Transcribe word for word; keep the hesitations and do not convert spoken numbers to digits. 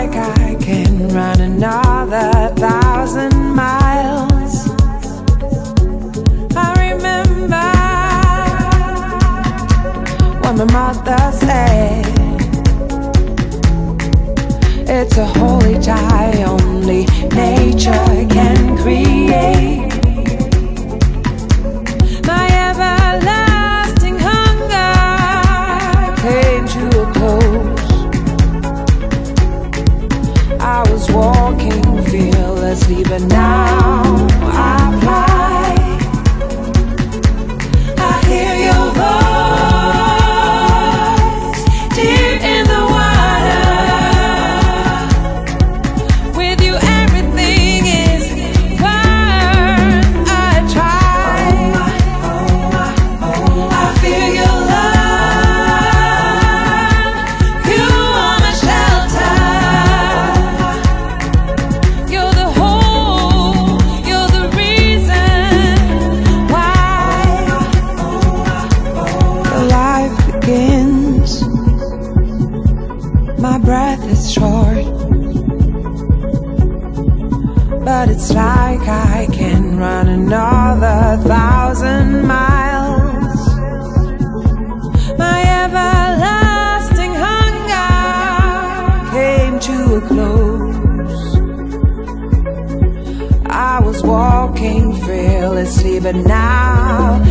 like I can run another thousand miles. I remember what my mother said. It's a holy tie only nature can create. My everlasting hunger came to a close. I was walking fearlessly, but now I fly. I hear your voice deep in the water. With you everything is worth a try. I feel your love, you are my shelter. My breath is short, but it's like I can run another thousand miles. My everlasting hunger came to a close. I was walking fearlessly, but now